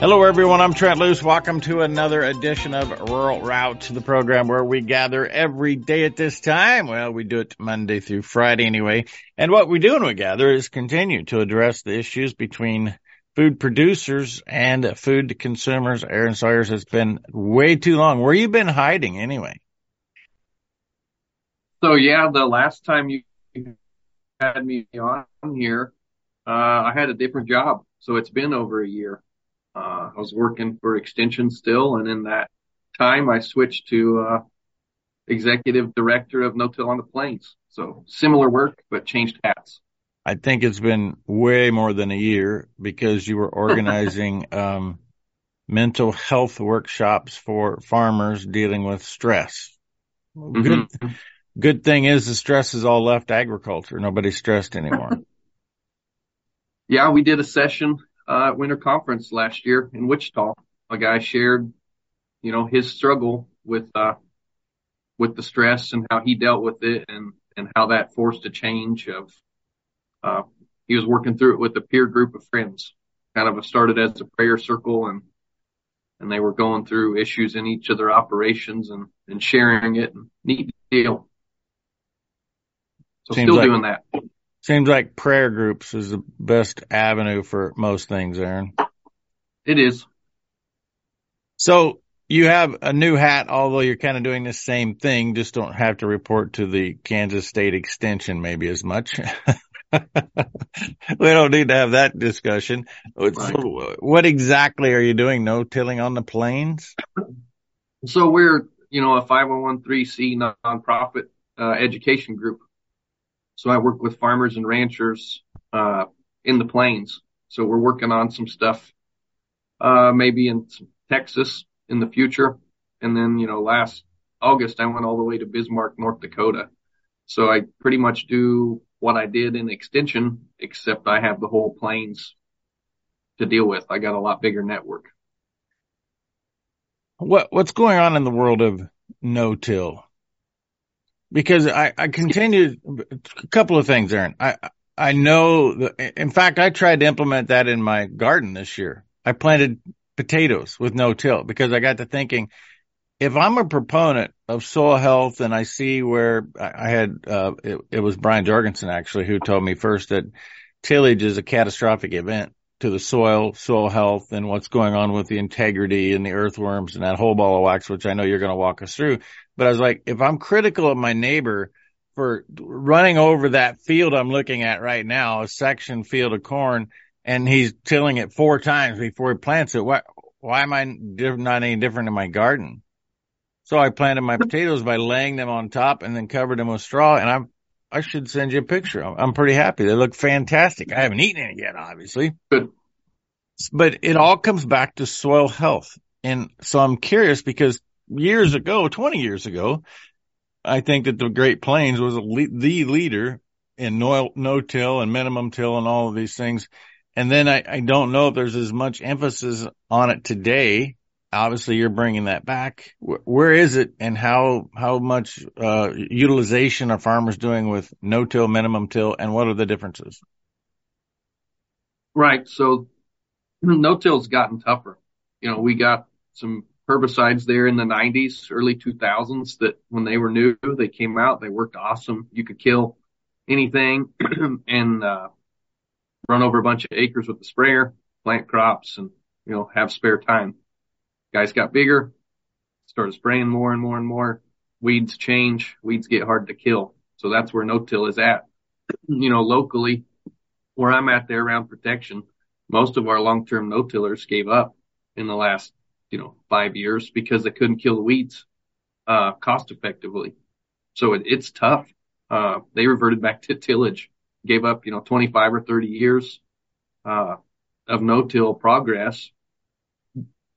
Hello, everyone. I'm Trent Loos. Welcome to another edition of Rural Route, the program where we gather every day at this time. Well, we do it Monday through Friday anyway. And what we do when we gather is continue to address the issues between food producers and food consumers. Aaron Sawyers, has been way too long. Where you been hiding anyway? So, yeah, the last time you had me on here, I had a different job. So it's been over a year. I was working for Extension still, and in that time, I switched to executive director of No-Till on the Plains. So similar work, but changed hats. I think it's been way more than a year because you were organizing mental health workshops for farmers dealing with stress. Mm-hmm. Good thing is the stress is all left agriculture. Nobody's stressed anymore. Yeah, we did a session at Winter Conference last year in Wichita. A guy shared, you know, his struggle with the stress and how he dealt with it and how that forced a change of, he was working through it with a peer group of friends. Kind of started as a prayer circle and they were going through issues in each of their operations and sharing it. And neat deal. So seems still like doing that. Seems like prayer groups is the best avenue for most things, Aaron. It is. So you have a new hat, although you're kind of doing the same thing, just don't have to report to the Kansas State Extension maybe as much. We don't need to have that discussion. Right. So what exactly are you doing? No-tilling on the plains? So we're, you know, a 501c3 nonprofit education group. So I work with farmers and ranchers in the plains. So we're working on some stuff maybe in Texas in the future. And then, you know, last August, I went all the way to Bismarck, North Dakota. So I pretty much do what I did in Extension, except I have the whole plains to deal with. I got a lot bigger network. What's going on in the world of no-till? Because I continued a couple of things, Aaron. I know, in fact, I tried to implement that in my garden this year. I planted potatoes with no-till because I got to thinking, if I'm a proponent of soil health and I see where I had, it was Brian Jorgensen actually who told me first that tillage is a catastrophic event to the soil health and what's going on with the integrity and the earthworms and that whole ball of wax, which I know you're going to walk us through. But I was like, if I'm critical of my neighbor for running over that field I'm looking at right now, a section field of corn, and he's tilling it 4 times before he plants it, why am I not any different in my garden? So I planted my potatoes by laying them on top and then covered them with straw, and I should send you a picture. I'm pretty happy. They look fantastic. I haven't eaten it yet, obviously. Good. But it all comes back to soil health. And so I'm curious because years ago, 20 years ago, I think that the Great Plains was the leader in no-till and minimum till and all of these things. And then I don't know if there's as much emphasis on it today. Obviously, you're bringing that back. Where is it, and how much utilization are farmers doing with no-till, minimum till, and what are the differences? Right. So no-till's gotten tougher. You know, we got some herbicides there in the 90s, early 2000s that when they were new, they came out, they worked awesome. You could kill anything and run over a bunch of acres with the sprayer, plant crops, and, you know, have spare time. Guys got bigger, started spraying more and more and more. Weeds change. Weeds get hard to kill. So that's where no-till is at. You know, locally, where I'm at there around protection, most of our long-term no-tillers gave up in the last, 5 years because they couldn't kill the weeds cost effectively. So it's tough. They reverted back to tillage, gave up, 25 or 30 years of no-till progress.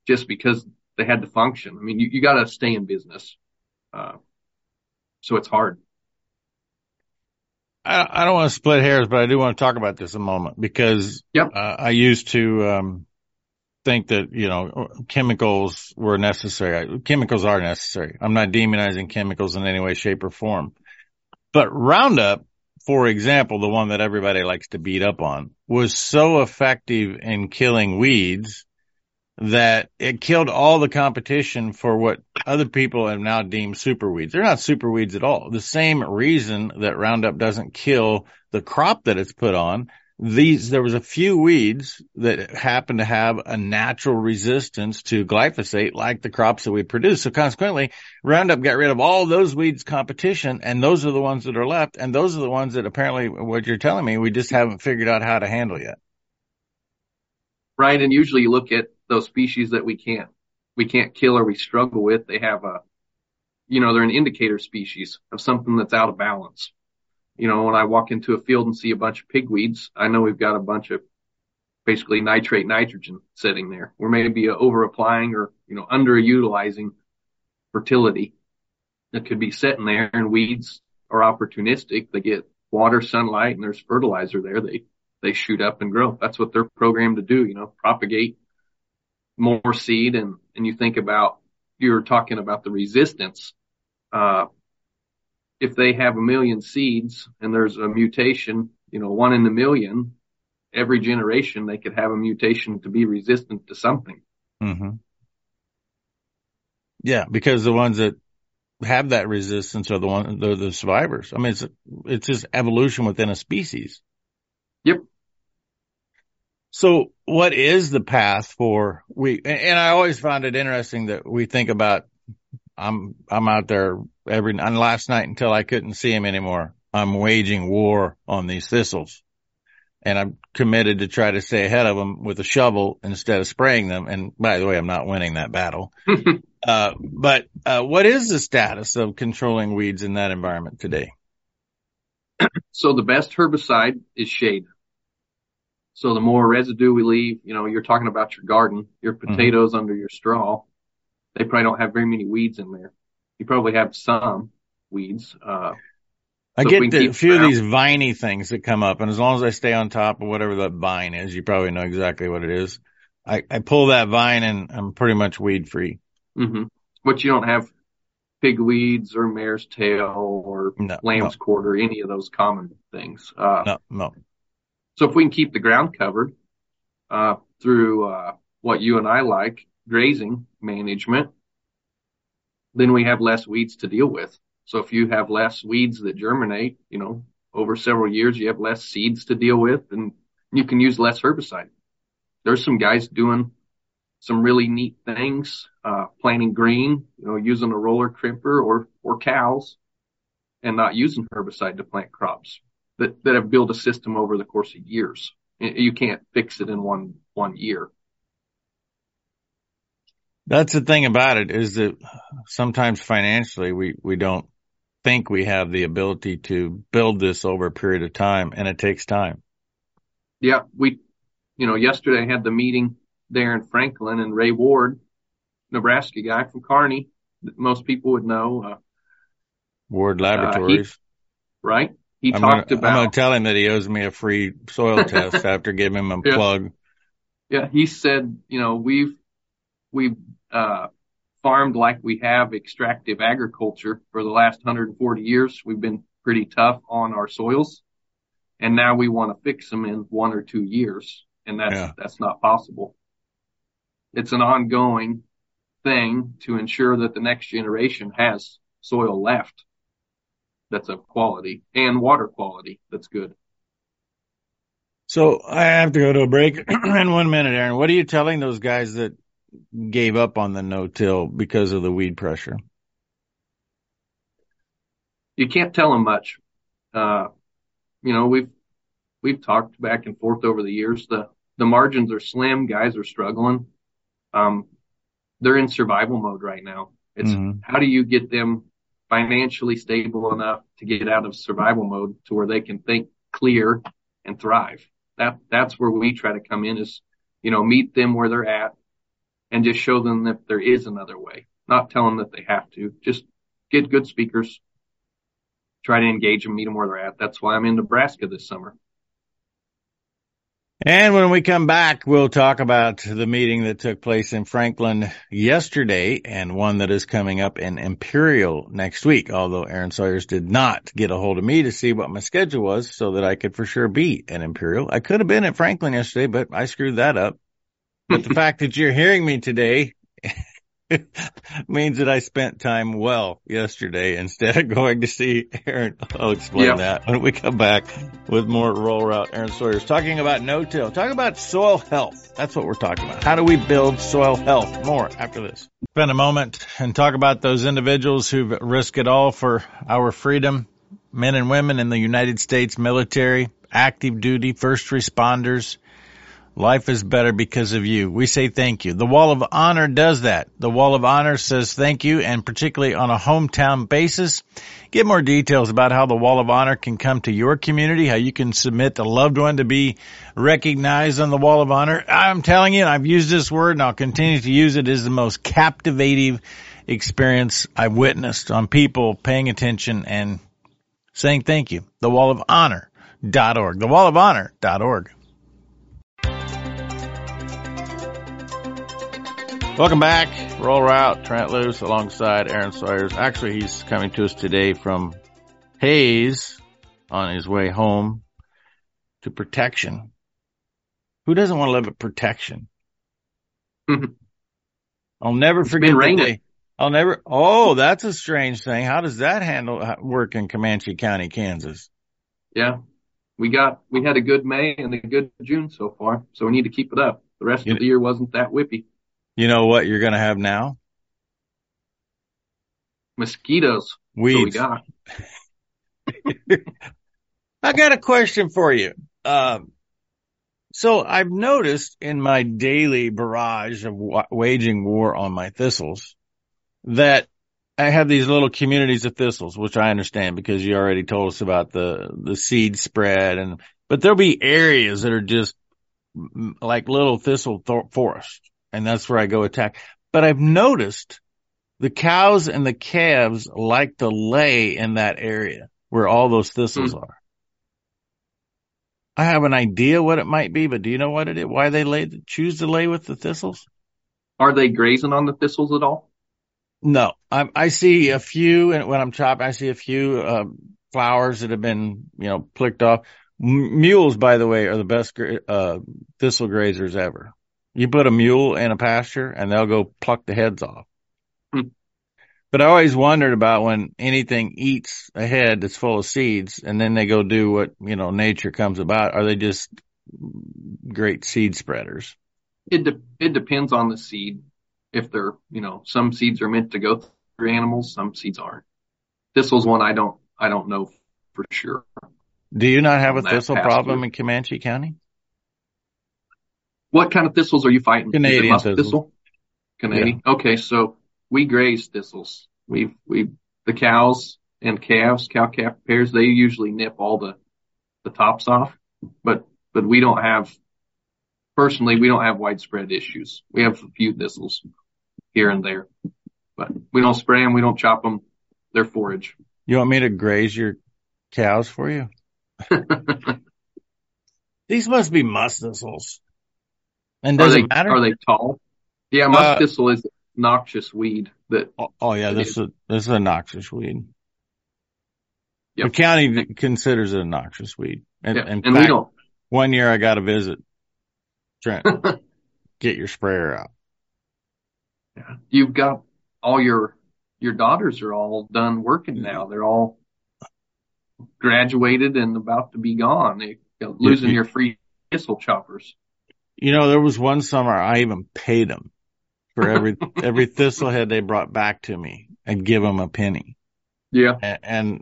Just because they had to function. I mean, you got to stay in business. So it's hard. I don't want to split hairs, but I do want to talk about this a moment because I used to think that, chemicals were necessary. Chemicals are necessary. I'm not demonizing chemicals in any way, shape, or form. But Roundup, for example, the one that everybody likes to beat up on, was so effective in killing weeds that it killed all the competition for what other people have now deemed superweeds. They're not superweeds at all. The same reason that Roundup doesn't kill the crop that it's put on, there was a few weeds that happened to have a natural resistance to glyphosate, like the crops that we produce. So consequently, Roundup got rid of all those weeds competition, and those are the ones that are left, and those are the ones that apparently, what you're telling me, we just haven't figured out how to handle yet. Right, and usually you look at those species that we can't kill or we struggle with. They have they're an indicator species of something that's out of balance. You know, when I walk into a field and see a bunch of pigweeds, I know we've got a bunch of basically nitrate nitrogen sitting there. We're maybe over-applying or, underutilizing fertility that could be sitting there, and weeds are opportunistic. They get water, sunlight, and there's fertilizer there. They shoot up and grow. That's what they're programmed to do, propagate more seed. And you think about, you were talking about the resistance. If they have 1 million seeds and there's a mutation, one in a million, every generation they could have a mutation to be resistant to something. Mm-hmm. Yeah, because the ones that have that resistance are the survivors. I mean, it's just evolution within a species. Yep. So what is the path for and I always found it interesting that we think about, I'm out there and last night until I couldn't see him anymore, I'm waging war on these thistles, and I'm committed to try to stay ahead of them with a shovel instead of spraying them. And by the way, I'm not winning that battle. But what is the status of controlling weeds in that environment today? So the best herbicide is shade. So the more residue we leave, you're talking about your garden, your potatoes under your straw. They probably don't have very many weeds in there. You probably have some weeds. I get a few of these viney things that come up, and as long as I stay on top of whatever that vine is, you probably know exactly what it is. I pull that vine, and I'm pretty much weed free. Mm-hmm. But you don't have pigweeds or mare's tail or lamb's quarter, or any of those common things. No. So if we can keep the ground covered through what you and I like, grazing management, then we have less weeds to deal with. So if you have less weeds that germinate, over several years, you have less seeds to deal with, and you can use less herbicide. There's some guys doing some really neat things, planting green, using a roller crimper or cows, and not using herbicide to plant crops that have built a system over the course of years. You can't fix it in one year. That's the thing about it, is that sometimes financially we don't think we have the ability to build this over a period of time, and it takes time. Yeah, yesterday I had the meeting there in Franklin, and Ray Ward, Nebraska guy from Kearney, that most people would know. Ward Laboratories. Right? He talked about... I'm going to tell him that he owes me a free soil test after giving him a plug. Yeah, he said, we've farmed like we have extractive agriculture for the last 140 years. We've been pretty tough on our soils, and now we want to fix them in 1 or 2 years, and that's not possible. It's an ongoing thing to ensure that the next generation has soil left that's of quality and water quality that's good. So I have to go to a break in 1 minute, Aaron. What are you telling those guys that gave up on the no-till because of the weed pressure? You can't tell them much. We've talked back and forth over the years. The margins are slim. Guys are struggling. They're in survival mode right now. It's how do you get them financially stable enough to get out of survival mode to where they can think clear and thrive? That's where we try to come in, is, meet them where they're at and just show them that there is another way. Not tell them that they have to. Just get good speakers. Try to engage them, meet them where they're at. That's why I'm in Nebraska this summer. And when we come back, we'll talk about the meeting that took place in Franklin yesterday and one that is coming up in Imperial next week, although Aaron Sawyers did not get a hold of me to see what my schedule was so that I could for sure be at Imperial. I could have been at Franklin yesterday, but I screwed that up. But the fact that you're hearing me today means that I spent time well yesterday instead of going to see Aaron. I'll explain that when we come back with more Rural Route. Aaron Sawyers talking about no-till. Talking about soil health. That's what we're talking about. How do we build soil health? More after this. Spend a moment and talk about those individuals who've risked it all for our freedom. Men and women in the United States military, active duty, first responders. Life is better because of you. We say thank you. The Wall of Honor does that. The Wall of Honor says thank you, and particularly on a hometown basis. Get more details about how the Wall of Honor can come to your community, how you can submit a loved one to be recognized on the Wall of Honor. I'm telling you, I've used this word, and I'll continue to use it, is the most captivating experience I've witnessed on people paying attention and saying thank you. The Wall of Honor.org. The Wall of Honor.org. Welcome back. Roll Route, Trent Loos alongside Aaron Sawyers. Actually, he's coming to us today from Hayes on his way home to Protection. Who doesn't want to live at Protection? Mm-hmm. I'll never forget the day. Oh, that's a strange thing. How does that work in Comanche County, Kansas? Yeah. We had a good May and a good June so far, so we need to keep it up. The rest of the year wasn't that whippy. You know what you're going to have now? Mosquitoes. Weeds. That's what we got. I got a question for you. So I've noticed in my daily barrage of waging war on my thistles that I have these little communities of thistles, which I understand because you already told us about the seed spread. But there'll be areas that are just like little thistle forests. And that's where I go attack. But I've noticed the cows and the calves like to lay in that area where all those thistles are. I have an idea what it might be, but do you know what it is? Why they choose to lay with the thistles? Are they grazing on the thistles at all? No. I see a few, and when I'm chopping, I see a few flowers that have been, plucked off. Mules, by the way, are the best thistle grazers ever. You put a mule in a pasture, and they'll go pluck the heads off. But I always wondered about when anything eats a head that's full of seeds, and then they go do what, nature comes about. Are they just great seed spreaders? It depends on the seed. If they're, some seeds are meant to go through animals, some seeds aren't. Thistle's one I don't know for sure. Do you not have a thistle problem in Comanche County? What kind of thistles are you fighting? Canadian thistle. Canadian. Yeah. Okay, so we graze thistles. We the cows and calves, cow-calf pairs, they usually nip all the tops off, but we don't have, personally, we don't have widespread issues. We have a few thistles here and there, but we don't spray them. We don't chop them. They're forage. You want me to graze your cows for you? These must be musk thistles. And does it matter? Are they tall? Yeah, musk thistle is a noxious weed. This is a noxious weed. Yep. The county considers it a noxious weed. In fact, we don't. One year I got a visit. Trent, get your sprayer out. Yeah. You've got all your daughters are all done working now. They're all graduated and about to be gone. You're losing your free thistle choppers. There was one summer I even paid them for every thistle head they brought back to me. I'd give them a penny. Yeah. And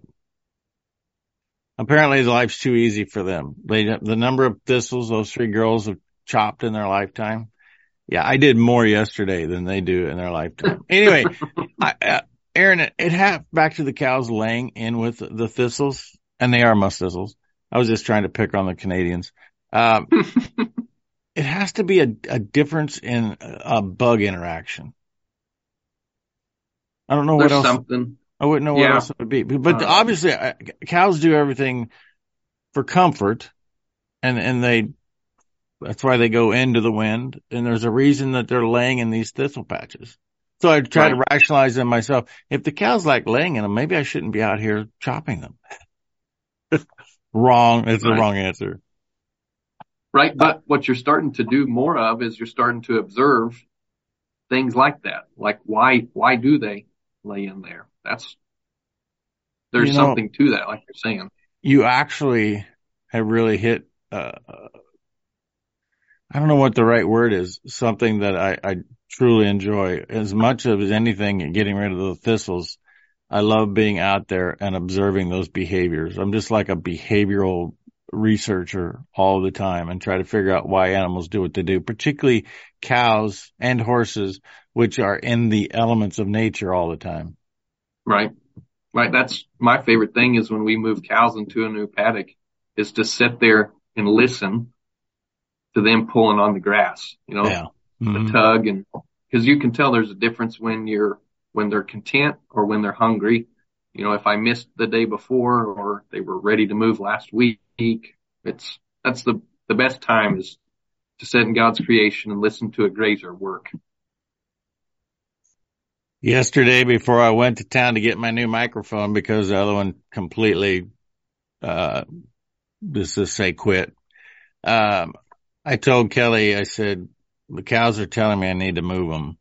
apparently life's too easy for them. The number of thistles those three girls have chopped in their lifetime. Yeah, I did more yesterday than they do in their lifetime. Anyway, Aaron, it happened back to the cows laying in with the thistles, and they are musk thistles. I was just trying to pick on the Canadians. It has to be a difference in a bug interaction. I don't know what else. Something. I wouldn't know what else it would be. But obviously, cows do everything for comfort, and that's why they go into the wind. And there's a reason that they're laying in these thistle patches. So I try to rationalize them myself. If the cows like laying in them, maybe I shouldn't be out here chopping them. Wrong. It's the wrong answer. Right. But what you're starting to do more of is you're starting to observe things like that. Like why do they lay in there? There's something to that, like you're saying. You actually have really hit, I don't know what the right word is, something that I truly enjoy as much as anything, getting rid of the thistles. I love being out there and observing those behaviors. I'm just like a behavioral researcher all the time and try to figure out why animals do what they do, particularly cows and horses, which are in the elements of nature all the time. Right. Right. That's my favorite thing is when we move cows into a new paddock is to sit there and listen to them pulling on the grass, yeah. Mm-hmm. The tug, and because you can tell there's a difference when they're content or when they're hungry. If I missed the day before or they were ready to move last week, that's the best time is to sit in God's creation and listen to a grazer work. Yesterday, before I went to town to get my new microphone because the other one completely, quit. I told Kelly, I said, the cows are telling me I need to move them.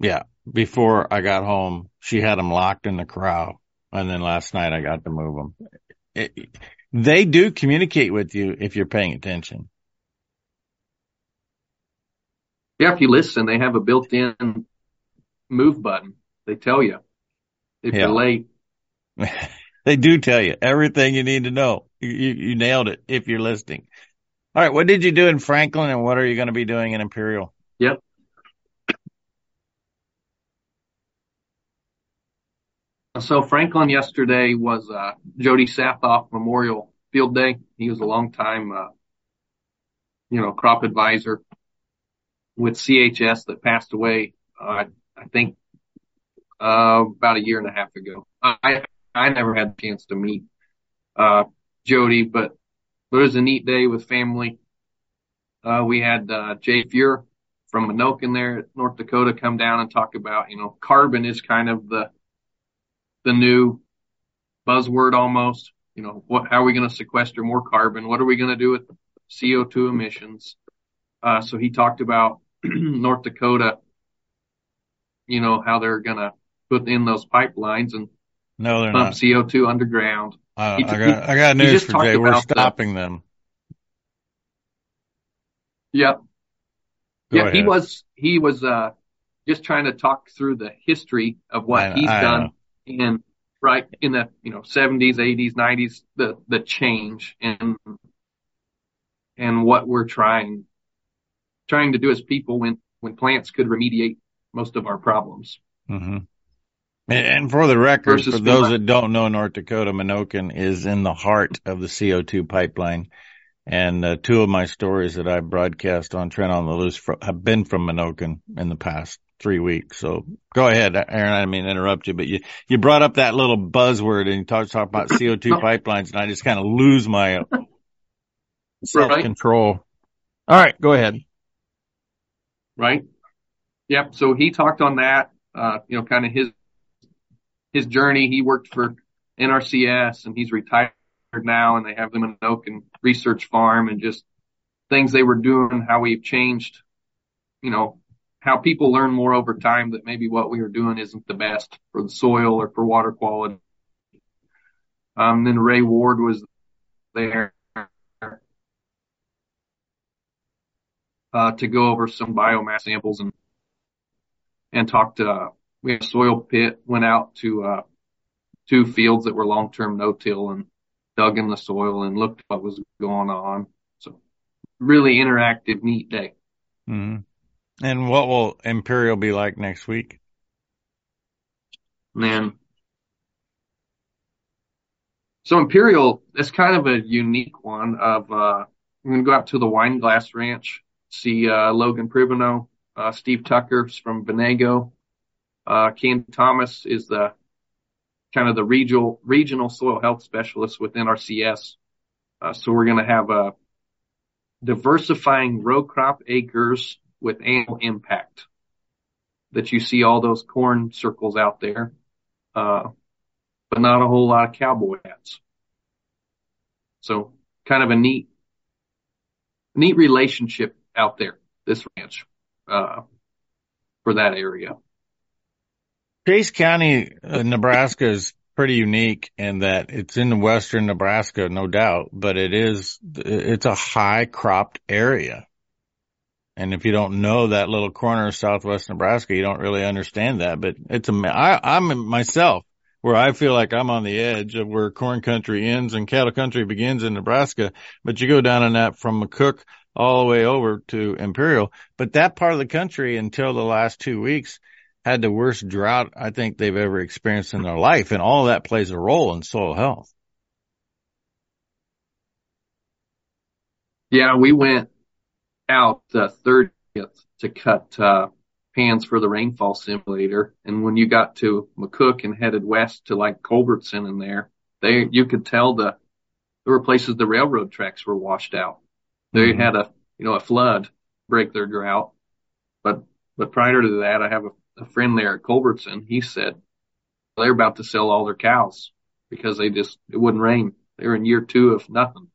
Yeah. Before I got home, she had them locked in the corral. And then last night I got to move them. They do communicate with you if you're paying attention. Yeah. If you listen, they have a built-in move button. They tell you if you're late. They do tell you everything you need to know. You nailed it if you're listening. All right. What did you do in Franklin and what are you going to be doing in Imperial? Yep. So Franklin yesterday was Jody Sathoff Memorial Field Day. He was a longtime, crop advisor with CHS that passed away, I think about a year and a half ago. I never had the chance to meet Jody, but it was a neat day with family. We had Jay Fuhr from Minot in there, North Dakota, come down and talk about, carbon is kind of the new buzzword almost. How are we going to sequester more carbon? What are we going to do with CO2 emissions? So he talked about North Dakota, how they're going to put in those pipelines and pump CO2 underground. I got news for Jay. We're stopping them. Yep. Yeah, he was just trying to talk through the history of what he's done and right in the 70s, 80s, 90s, the change and what we're trying to do as people when plants could remediate most of our problems. Mm-hmm. And for the record, for those that don't know, North Dakota, Minokan is in the heart of the CO2 pipeline. And two of my stories that I broadcast on Trent on the Loose have been from Minokan in the past 3 weeks. So go ahead, Aaron. I didn't mean to interrupt you, but you brought up that little buzzword and you talk about CO2 pipelines, and I just kind of lose my self-control. Right. All right, go ahead. Right. Yep. So he talked on that, kind of his journey. He worked for NRCS and he's retired now, and they have them in an Oakan research farm and just things they were doing, how we've changed, how people learn more over time that maybe what we are doing isn't the best for the soil or for water quality. Then Ray Ward was there to go over some biomass samples and talk to we had a soil pit, went out to two fields that were long-term no-till and dug in the soil and looked what was going on. So really interactive, neat day. Mm-hmm. And what will Imperial be like next week? Man. So Imperial, it's kind of a unique one of, I'm going to go out to the Wine Glass Ranch, see Logan Pribbeno, Steve Tucker from Venango. Ken Thomas is the kind of the regional soil health specialist with NRCS. So we're going to have a diversifying row crop acres with annual impact that you see all those corn circles out there, but not a whole lot of cowboy hats. So kind of a neat neat relationship out there, this ranch, for that area. Chase County, Nebraska is pretty unique in that it's in western Nebraska, no doubt, but it's a high cropped area. And if you don't know that little corner of southwest Nebraska, you don't really understand that. But it's I'm myself, where I feel like I'm on the edge of where corn country ends and cattle country begins in Nebraska. But you go down in that from McCook all the way over to Imperial. But that part of the country, until the last 2 weeks, had the worst drought I think they've ever experienced in their life. And all of that plays a role in soil health. Yeah, we went out the 30th to cut pans for the rainfall simulator, and when you got to McCook and headed west to like Culbertson in there, you could tell there were places the railroad tracks were washed out. They had a flood break their drought, but prior to that, I have a friend there at Culbertson. He said they're about to sell all their cows because it wouldn't rain. They were in year two of nothing.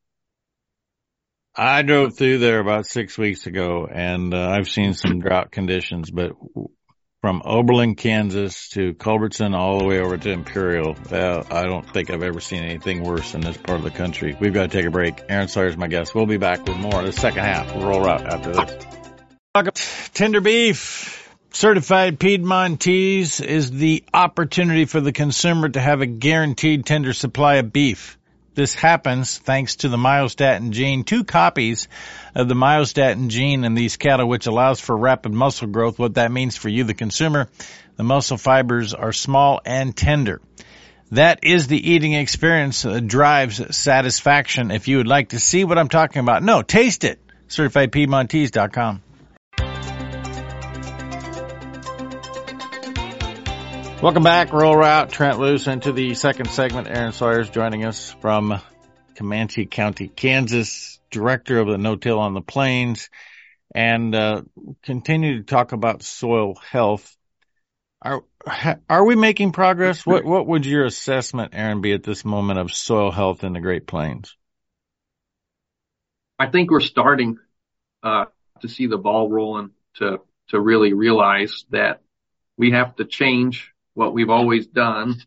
I drove through there about 6 weeks ago, and I've seen some drought conditions, but from Oberlin, Kansas to Culbertson all the way over to Imperial, I don't think I've ever seen anything worse in this part of the country. We've got to take a break. Aaron Sawyer's my guest. We'll be back with more in the second half. We'll roll out after this. Tender beef. Certified Piedmontese is the opportunity for the consumer to have a guaranteed tender supply of beef. This happens thanks to the myostatin gene. 2 copies of the myostatin gene in these cattle, which allows for rapid muscle growth. What that means for you, the consumer, the muscle fibers are small and tender. That is the eating experience that drives satisfaction. If you would like to see what I'm talking about, taste it. CertifiedPiedmontese.com. Welcome back, Rural Route, Trent Loos, into the second segment. Aaron Sawyers joining us from Comanche County, Kansas, director of the No-Till on the Plains, and continue to talk about soil health. Are we making progress? What would your assessment, Aaron, be at this moment of soil health in the Great Plains? I think we're starting to see the ball rolling to really realize that we have to change what we've always done,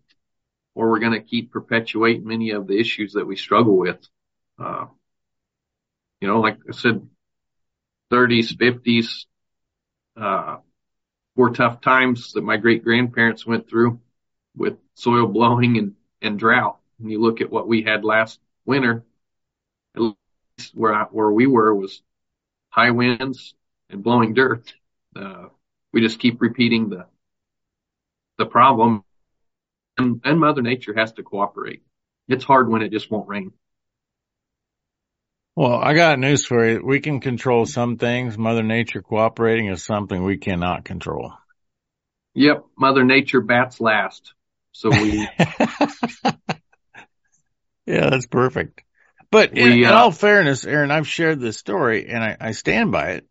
or we're going to keep perpetuating many of the issues that we struggle with. Like I said, 30s, 50s, were tough times that my great-grandparents went through with soil blowing and drought. And you look at what we had last winter, at least where we were was high winds and blowing dirt. We just keep repeating the problem, and Mother Nature has to cooperate. It's hard when it just won't rain. Well, I got news for you. We can control some things. Mother Nature cooperating is something we cannot control. Yep. Mother Nature bats last. So we. Yeah, that's perfect. But in all fairness, Aaron, I've shared this story and I stand by it.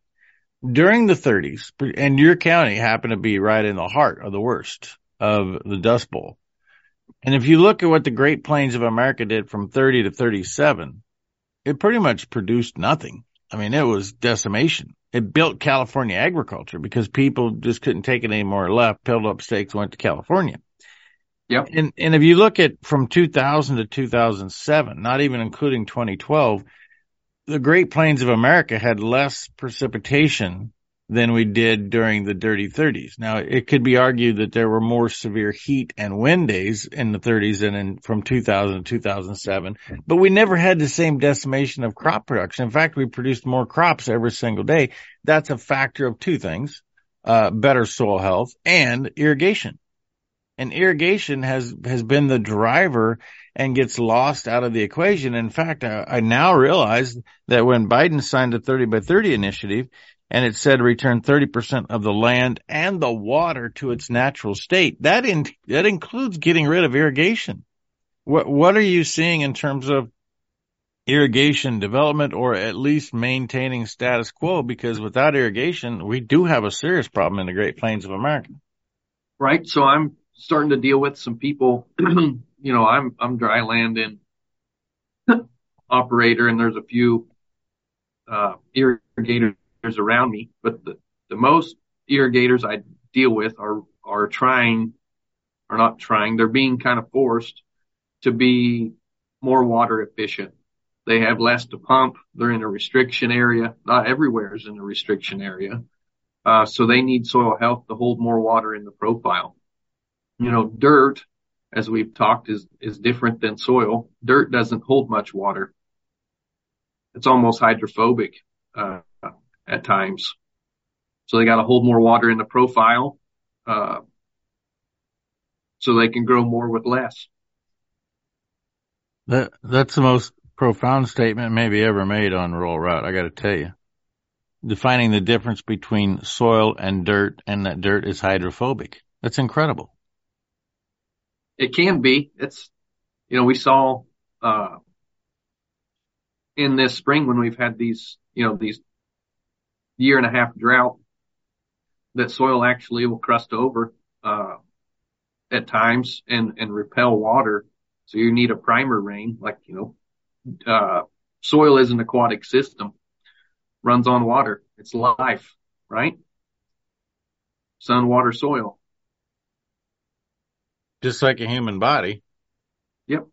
During the 30s, and your county happened to be right in the heart of the worst of the Dust Bowl. And if you look at what the Great Plains of America did from 30 to 37, it pretty much produced nothing. I mean, it was decimation. It built California agriculture because people just couldn't take it anymore, left, peeled up stakes, went to California. Yep. And if you look at from 2000 to 2007, not even including 2012, the Great Plains of America had less precipitation than we did during the dirty 30s. Now, it could be argued that there were more severe heat and wind days in the 30s than from 2000 to 2007, but we never had the same decimation of crop production. In fact, we produced more crops every single day. That's a factor of 2 things, better soil health and irrigation. And irrigation has been the driver and gets lost out of the equation. In fact, I now realize that when Biden signed the 30 by 30 initiative and it said return 30% of the land and the water to its natural state, that includes getting rid of irrigation. What are you seeing in terms of irrigation development, or at least maintaining status quo? Because without irrigation, we do have a serious problem in the Great Plains of America. Right. So I'm starting to deal with some people, I'm dry land and operator, and there's a few irrigators around me, but the most irrigators I deal with are being kind of forced to be more water efficient. They have less to pump. They're in a restriction area. Not everywhere is in a restriction area. So they need soil health to hold more water in the profile. You know, dirt, as we've talked, is different than soil. Dirt doesn't hold much water. It's almost hydrophobic, at times. So they got to hold more water in the profile, so they can grow more with less. That's the most profound statement maybe ever made on Rural Route, I got to tell you. Defining the difference between soil and dirt, and that dirt is hydrophobic. That's incredible. It can be. It's, you know, we saw in this spring when we've had these year and a half drought, that soil actually will crust over at times and repel water. So you need a primer rain, like, you know, soil is an aquatic system, runs on water. It's life, right? Sun, water, soil. Just like a human body. Yep.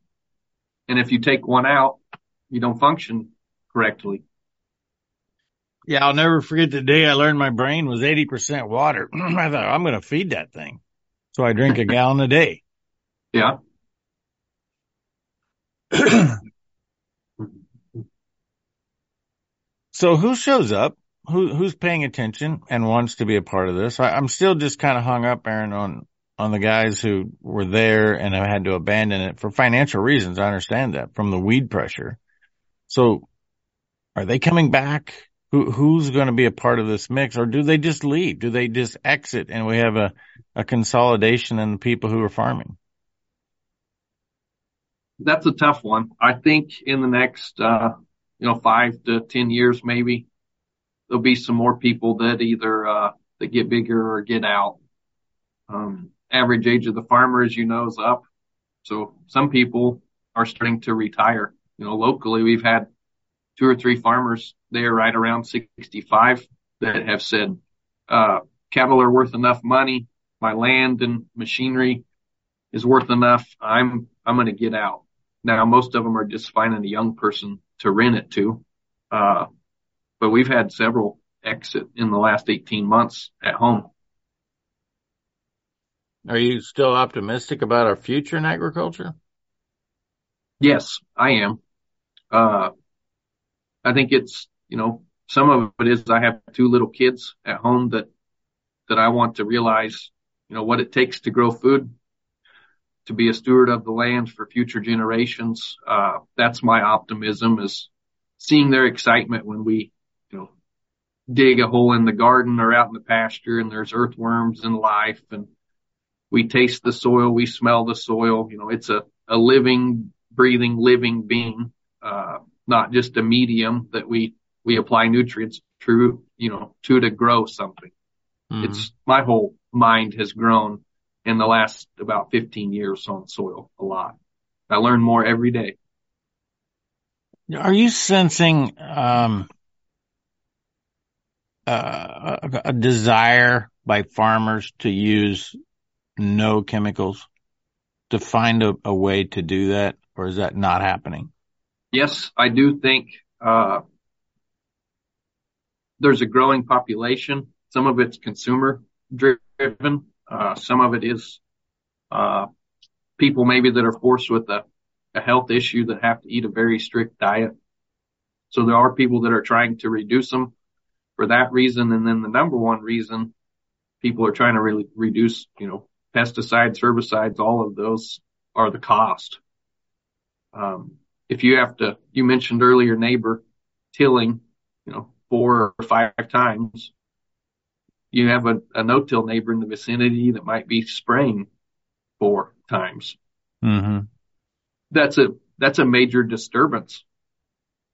And if you take one out, you don't function correctly. Yeah, I'll never forget the day I learned my brain was 80% water. I thought, I'm going to feed that thing. So I drink a gallon a day. Yeah. So who shows up? Who's paying attention and wants to be a part of this? I'm still just kind of hung up, Aaron, on the guys who were there and have had to abandon it for financial reasons. I understand that, from the weed pressure. So are they coming back? Who's going to be a part of this mix, or do they just leave? Do they just exit and we have a consolidation in the people who are farming? That's a tough one. I think in the next, 5 to 10 years, maybe there'll be some more people that either, that get bigger or get out. Average age of the farmer, as you know, is up. So some people are starting to retire. You know, locally we've had 2 or 3 farmers there right around 65 that have said, cattle are worth enough money. My land and machinery is worth enough. I'm going to get out. Now, most of them are just finding a young person to rent it to. But we've had several exit in the last 18 months at home. Are you still optimistic about our future in agriculture? Yes, I am. I think it's, you know, some of it is I have 2 little kids at home that I want to realize, you know, what it takes to grow food, to be a steward of the land for future generations. That's my optimism, is seeing their excitement when we, you know, dig a hole in the garden or out in the pasture and there's earthworms and life, and we taste the soil, we smell the soil. You know, it's a living, breathing, living being, not just a medium that we apply nutrients to grow something. Mm-hmm. It's, my whole mind has grown in the last about 15 years on soil a lot. I learn more every day. Are you sensing a desire by farmers to use no chemicals, to find a way to do that, or is that not happening? Yes, I do think there's a growing population. Some of it's consumer driven. Some of it is people maybe that are forced with a health issue that have to eat a very strict diet. So there are people that are trying to reduce them for that reason. And then the number one reason people are trying to really reduce, you know, pesticides, herbicides, all of those are the cost. If you have to, you mentioned earlier, neighbor tilling, you know, 4 or 5 times, you have a no-till neighbor in the vicinity that might be spraying 4 times. Mm-hmm. That's a major disturbance,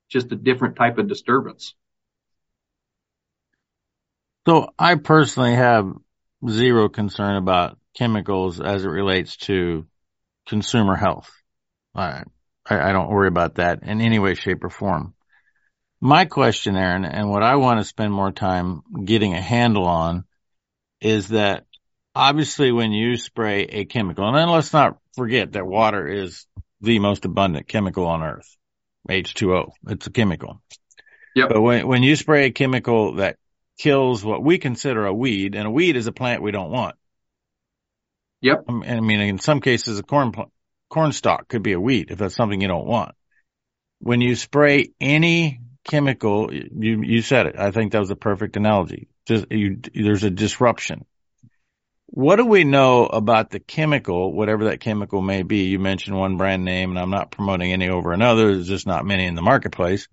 just a different type of disturbance. So I personally have zero concern about chemicals as it relates to consumer health. I don't worry about that in any way, shape, or form. My question, Aaron, and what I want to spend more time getting a handle on is that obviously when you spray a chemical, and then let's not forget that water is the most abundant chemical on earth, H2O. It's a chemical. Yep. But when you spray a chemical that kills what we consider a weed, and a weed is a plant we don't want. Yep. I mean, in some cases, a corn stalk could be a weed if that's something you don't want. When you spray any chemical, you said it. I think that was a perfect analogy. There's a disruption. What do we know about the chemical, whatever that chemical may be? You mentioned one brand name, and I'm not promoting any over another. There's just not many in the marketplace.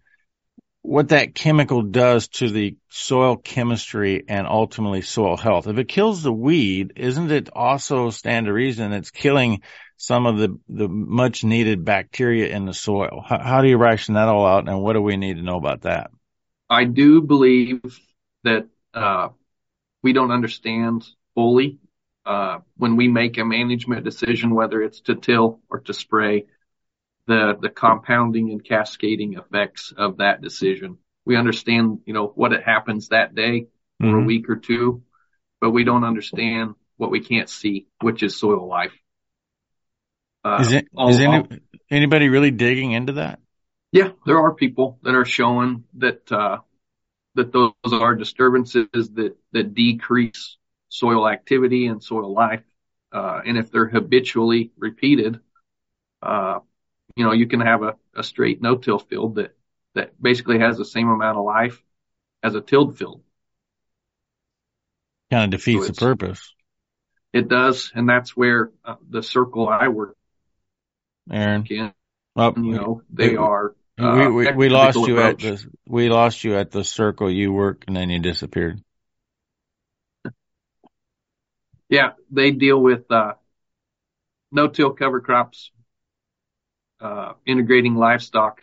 What that chemical does to the soil chemistry and ultimately soil health. If it kills the weed, isn't it also stand to reason it's killing some of the much-needed bacteria in the soil? How do you ration that all out, and what do we need to know about that? I do believe that we don't understand fully when we make a management decision, whether it's to till or to spray, the compounding and cascading effects of that decision. We understand, what it happens that day or a week or two, but we don't understand what we can't see, which is soil life. Is anybody really digging into that? Yeah, there are people that are showing that that those are disturbances that decrease soil activity and soil life, and if they're habitually repeated, you can have a straight no-till field that basically has the same amount of life as a tilled field. Kind of defeats the purpose. It does, and that's where the circle I work in. Well, they are. We lost you approach. We lost you at the circle you work, and then you disappeared. Yeah, they deal with no-till cover crops, integrating livestock,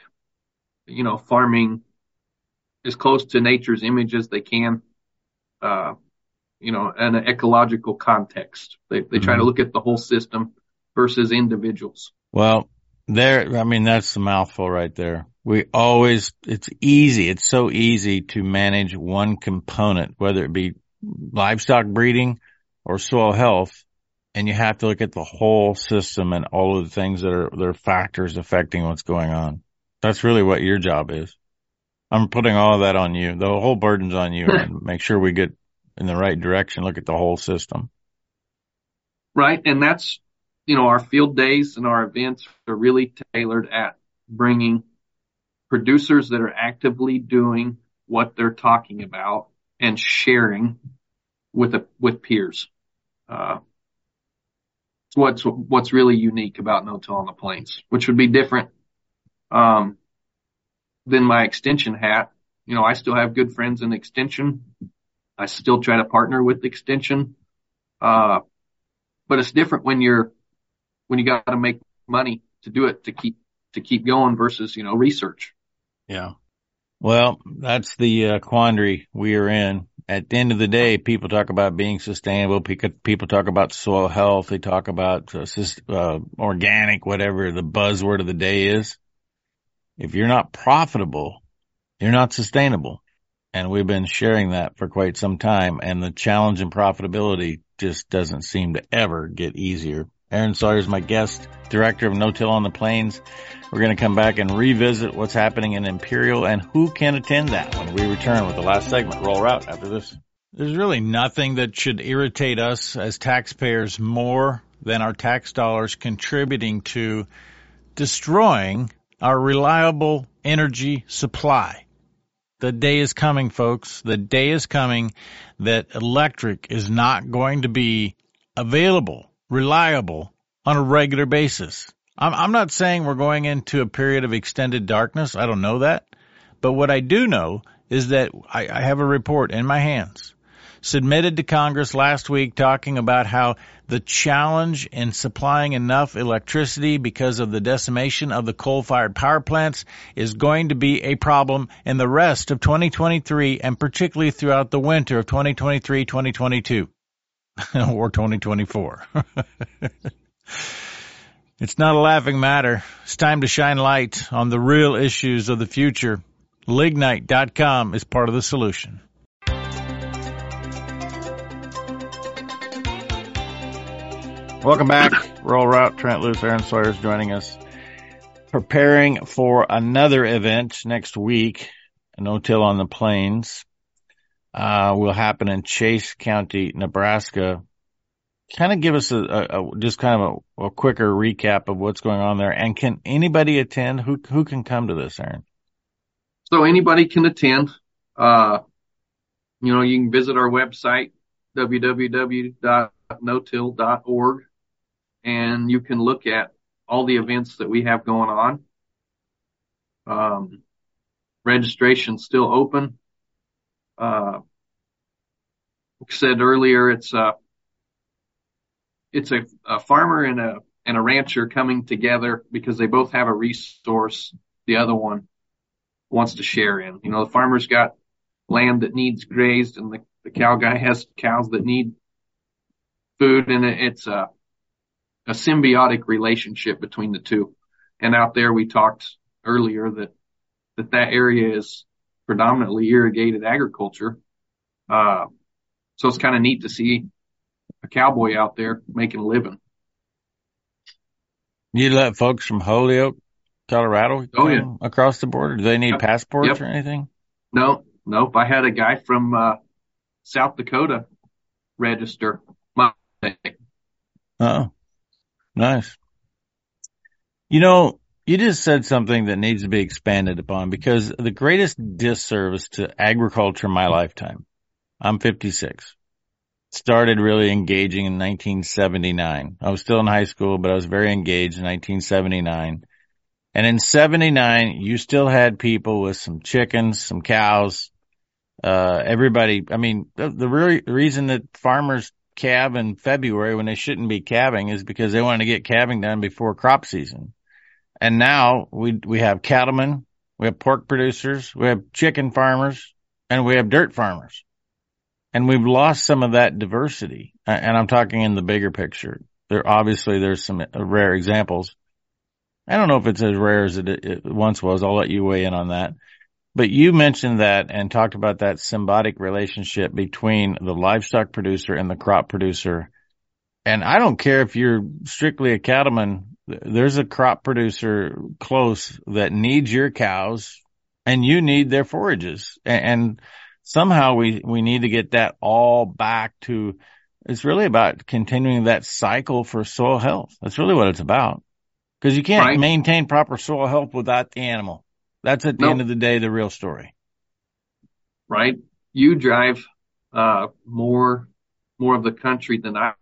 farming as close to nature's image as they can, in an ecological context. They try to look at the whole system versus individuals. Well, that's a mouthful right there. It's so easy to manage one component, whether it be livestock breeding or soil health. And you have to look at the whole system and all of the things that are factors affecting what's going on. That's really what your job is. I'm putting all of that on you. The whole burden's on you, and make sure we get in the right direction, look at the whole system. Right. And that's, our field days and our events are really tailored at bringing producers that are actively doing what they're talking about and sharing with peers. What's really unique about no-till on the plains, which would be different than my extension hat. I still have good friends in extension. I still try to partner with extension, but it's different when you got to make money to do it, to keep going versus research. Yeah. Well, that's the quandary we are in. At the end of the day, people talk about being sustainable. People talk about soil health. They talk about organic, whatever the buzzword of the day is. If you're not profitable, you're not sustainable. And we've been sharing that for quite some time. And the challenge in profitability just doesn't seem to ever get easier. Aaron Sawyers, my guest, director of No-Till on the Plains. We're going to come back and revisit what's happening in Imperial and who can attend that when we return with the last segment. Roll Route after this. There's really nothing that should irritate us as taxpayers more than our tax dollars contributing to destroying our reliable energy supply. The day is coming, folks. The day is coming that electric is not going to be available, reliable on a regular basis. I'm not saying we're going into a period of extended darkness. I don't know that. But what I do know is that I have a report in my hands submitted to Congress last week talking about how the challenge in supplying enough electricity because of the decimation of the coal-fired power plants is going to be a problem in the rest of 2023 and particularly throughout the winter of 2023-2022. Or 2024. It's not a laughing matter. It's time to shine light on the real issues of the future. Lignite.com is part of the solution. Welcome back. Rural Route, Trent Loos, Aaron Sawyers joining us. Preparing for another event next week, No-Till on the Plains, will happen in Chase County, Nebraska. Kind of give us a quicker recap of what's going on there. And can anybody attend? Who can come to this, Aaron? So anybody can attend. You can visit our website, www.notill.org, and you can look at all the events that we have going on. Registration's still open. Like I said earlier, it's a farmer and a rancher coming together because they both have a resource the other one wants to share in. The farmer's got land that needs grazed, and the cow guy has cows that need food, and it's a symbiotic relationship between the two. And out there, we talked earlier that area is predominantly irrigated agriculture. So it's kind of neat to see a cowboy out there making a living. You let folks from Holyoke, Colorado, across the border? Do they need passports or anything? Nope. I had a guy from South Dakota register. Oh, nice. You just said something that needs to be expanded upon, because the greatest disservice to agriculture in my lifetime, I'm 56, started really engaging in 1979. I was still in high school, but I was very engaged in 1979. And in 79, you still had people with some chickens, some cows, everybody. I mean, the reason that farmers calve in February when they shouldn't be calving is because they wanted to get calving done before crop season. And now we have cattlemen, we have pork producers, we have chicken farmers, and we have dirt farmers. And we've lost some of that diversity. And I'm talking in the bigger picture. There's some rare examples. I don't know if it's as rare as it once was. I'll let you weigh in on that. But you mentioned that and talked about that symbiotic relationship between the livestock producer and the crop producer. And I don't care if you're strictly a cattleman, there's a crop producer close that needs your cows and you need their forages. And somehow we need to get that all back to, it's really about continuing that cycle for soil health. That's really what it's about. Because you can't maintain proper soil health without the animal. That's at the end of the day, the real story. Right. You drive more of the country than I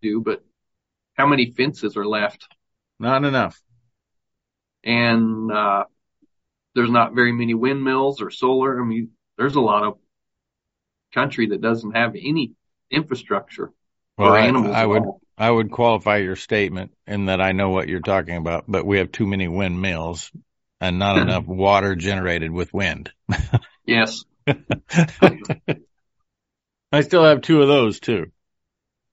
do, but how many fences are left? Not enough. And there's not very many windmills or solar. I mean, there's a lot of country that doesn't have any infrastructure for animals. I would qualify your statement in that I know what you're talking about, but we have too many windmills and not enough water generated with wind. Yes. I still have two of those too.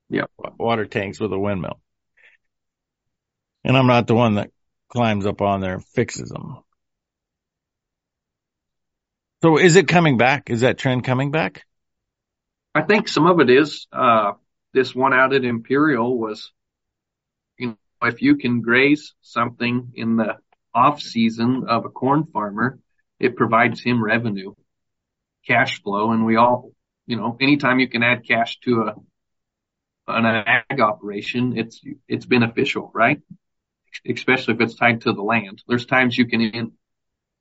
Yeah. Water tanks with a windmill. And I'm not the one that climbs up on there and fixes them. So is it coming back? Is that trend coming back? I think some of it is. This one out at Imperial was, if you can graze something in the off season of a corn farmer, it provides him revenue, cash flow. And we all, anytime you can add cash to an ag operation, it's beneficial, right? Especially if it's tied to the land. There's times you can,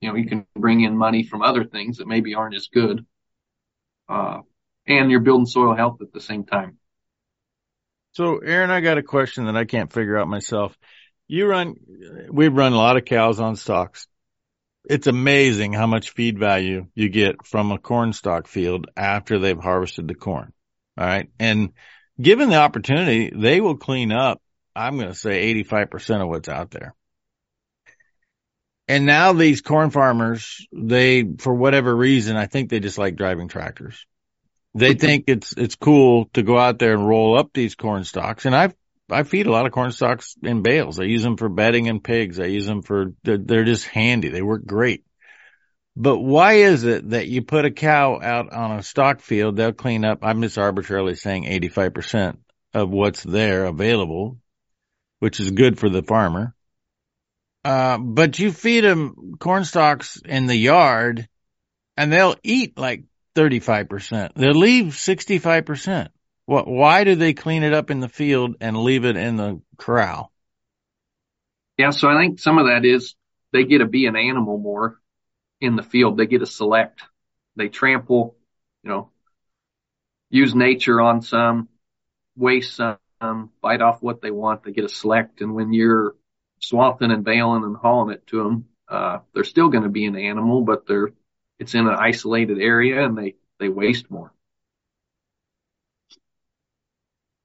you can bring in money from other things that maybe aren't as good. And you're building soil health at the same time. So Aaron, I got a question that I can't figure out myself. We've run a lot of cows on stalks. It's amazing how much feed value you get from a corn stalk field after they've harvested the corn. All right. And given the opportunity, they will clean up, I'm going to say 85% of what's out there. And now these corn farmers, they, for whatever reason, I think they just like driving tractors. They think it's cool to go out there and roll up these corn stalks. And I feed a lot of corn stalks in bales. I use them for bedding and pigs. I use them they're just handy. They work great. But why is it that you put a cow out on a stock field, they'll clean up, I'm just arbitrarily saying 85% of what's there available, which is good for the farmer. But you feed them corn stalks in the yard and they'll eat like 35%. They'll leave 65%. What? Why do they clean it up in the field and leave it in the corral? Yeah, so I think some of that is they get to be an animal more in the field. They get to select. They trample, you know, use nature on some, waste some, bite off what they want. They get to select. And when you're swathing and baling and hauling it to them, they're still going to be an animal, but it's in an isolated area and they waste more.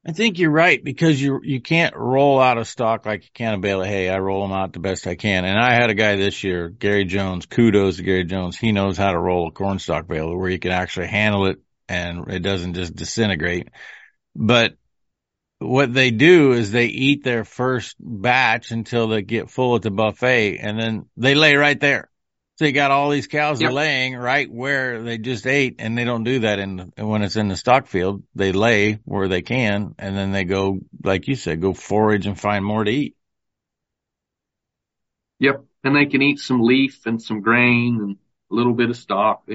I think you're right, because you can't roll out of stock like you can a bale of hay. I roll them out the best I can. And I had a guy this year, Gary Jones, kudos to Gary Jones. He knows how to roll a corn stalk bale where you can actually handle it and it doesn't just disintegrate. But what they do is they eat their first batch until they get full at the buffet, and then they lay right there. So you got all these cows are laying right where they just ate, and they don't do that when it's in the stock field. They lay where they can, and then they go, like you said, go forage and find more to eat. Yep, and they can eat some leaf and some grain and a little bit of stock.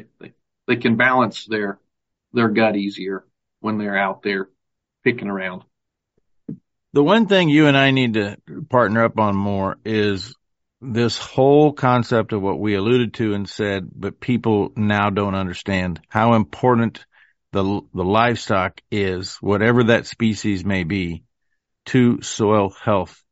They can balance their gut easier when they're out there picking around. The one thing you and I need to partner up on more is this whole concept of what we alluded to and said, but people now don't understand how important the livestock is, whatever that species may be, to soil health.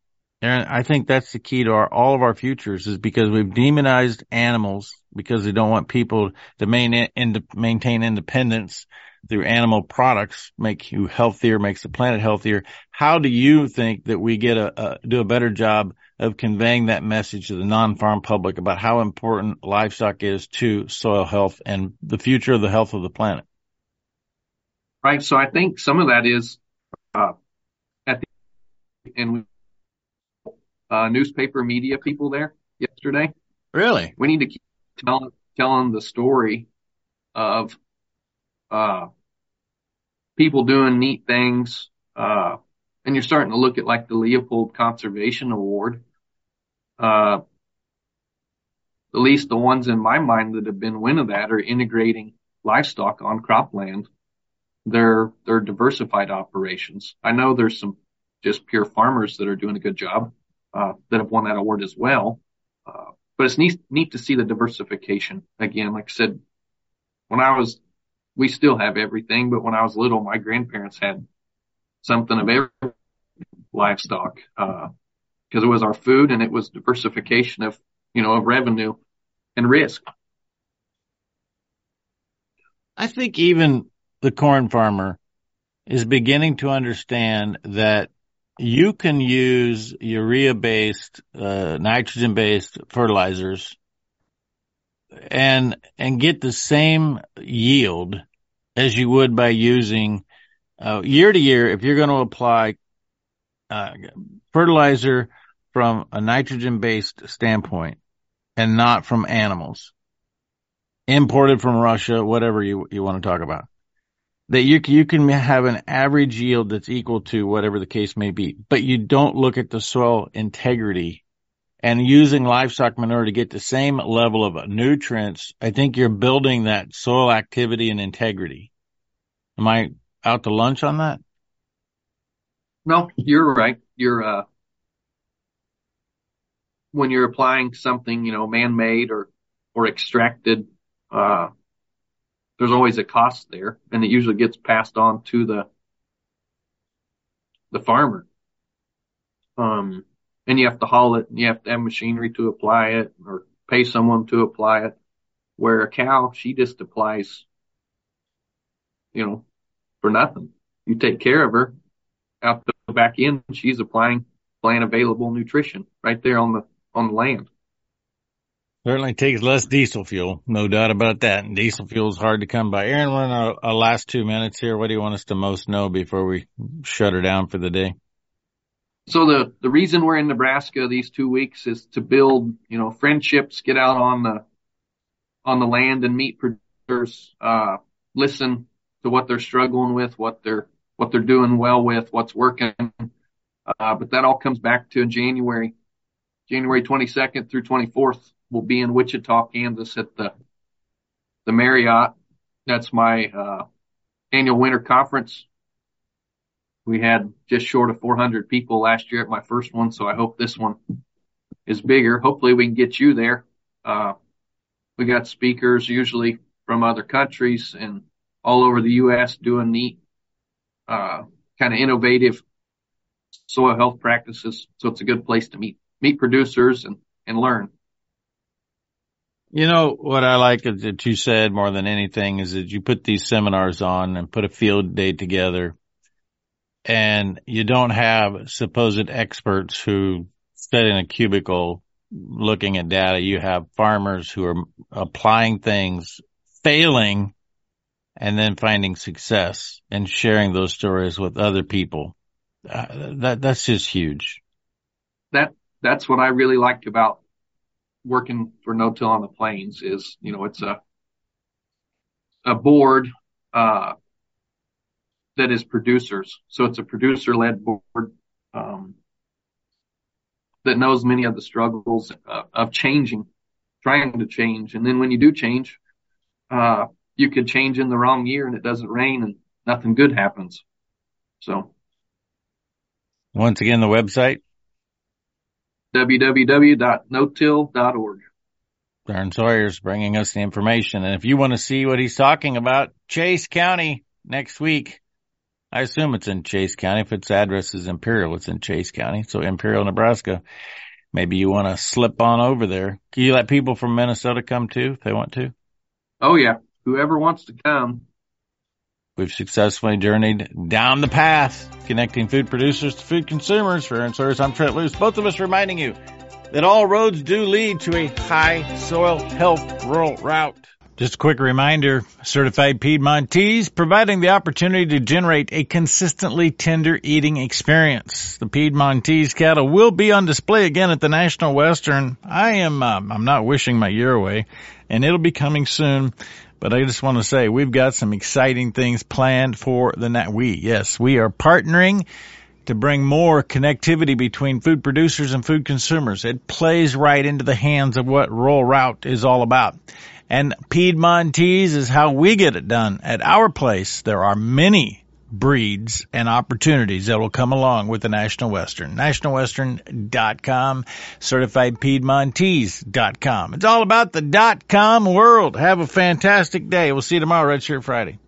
And I think that's the key to all of our futures, is because we've demonized animals because they don't want people to maintain independence through animal products, make you healthier, makes the planet healthier. How do you think that we get do a better job of conveying that message to the non-farm public about how important livestock is to soil health and the future of the health of the planet? Right. So I think some of that is newspaper media people there yesterday. Really? We need to keep telling the story of people doing neat things, and you're starting to look at like the Leopold Conservation Award. At least the ones in my mind that have been winning that are integrating livestock on cropland. They're diversified operations. I know there's some just pure farmers that are doing a good job, that have won that award as well. But it's neat to see the diversification. Again, like I said, we still have everything, but when I was little, my grandparents had something of every livestock, because it was our food and it was diversification of revenue and risk. I think even the corn farmer is beginning to understand that you can use urea-based, nitrogen-based fertilizers and get the same yield as you would by using year to year. If you're going to apply fertilizer from a nitrogen-based standpoint and not from animals imported from Russia, whatever you want to talk about, that you can have an average yield that's equal to whatever the case may be, but you don't look at the soil integrity and using livestock manure to get the same level of nutrients. I think you're building that soil activity and integrity. Am I out to lunch on that? No, you're right. You're, when you're applying something, man-made or extracted, there's always a cost there, and it usually gets passed on to the farmer. And you have to haul it, and you have to have machinery to apply it or pay someone to apply it, where a cow, she just applies, for nothing. You take care of her. Out the back end, she's applying plant available nutrition right there on the land. Certainly takes less diesel fuel, no doubt about that. And diesel fuel is hard to come by. Aaron, we're in our last 2 minutes here. What do you want us to most know before we shut her down for the day? So the reason we're in Nebraska these 2 weeks is to build, friendships, get out on the on the land and meat producers listen to what they're struggling with, what they're doing well with, what's working. But that all comes back to January. January 22nd through 24th, we'll be in Wichita, Kansas at the Marriott. That's my annual winter conference. We had just short of 400 people last year at my first one, so I hope this one is bigger. Hopefully we can get you there. We got speakers usually from other countries and all over the U.S. doing neat, kind of innovative soil health practices. So it's a good place to meet producers and learn. You know, what I like that you said more than anything is that you put these seminars on and put a field day together, and you don't have supposed experts who sit in a cubicle looking at data. You have farmers who are applying things, failing, and then finding success and sharing those stories with other people. That's just huge. That's what I really liked about working for No-Till on the Plains is, you know, it's a board that is producers. So it's a producer-led board that knows many of the struggles of changing, trying to change. And then when you do change, you could change in the wrong year and it doesn't rain and nothing good happens. So once again, the website? www.notill.org. Aaron Sawyers bringing us the information. And if you want to see what he's talking about, Chase County next week. I assume it's in Chase County. If its address is Imperial, it's in Chase County. So Imperial, Nebraska. Maybe you want to slip on over there. Can you let people from Minnesota come too if they want to? Oh, yeah. Whoever wants to come. We've successfully journeyed down the path, connecting food producers to food consumers. For Aaron Sawyers, I'm Trent Loos. Both of us reminding you that all roads do lead to a high soil health rural route. Just a quick reminder, Certified Piedmontese, providing the opportunity to generate a consistently tender eating experience. The Piedmontese cattle will be on display again at the National Western. I'm not wishing my year away, and it'll be coming soon. But I just want to say we've got some exciting things planned for the night. We are partnering to bring more connectivity between food producers and food consumers. It plays right into the hands of what Rural Route is all about. And Piedmontese is how we get it done. At our place, there are many breeds and opportunities that will come along with the National Western. NationalWestern.com, CertifiedPiedmontese.com. It's all about the .com world. Have a fantastic day. We'll see you tomorrow, Red Shirt Friday.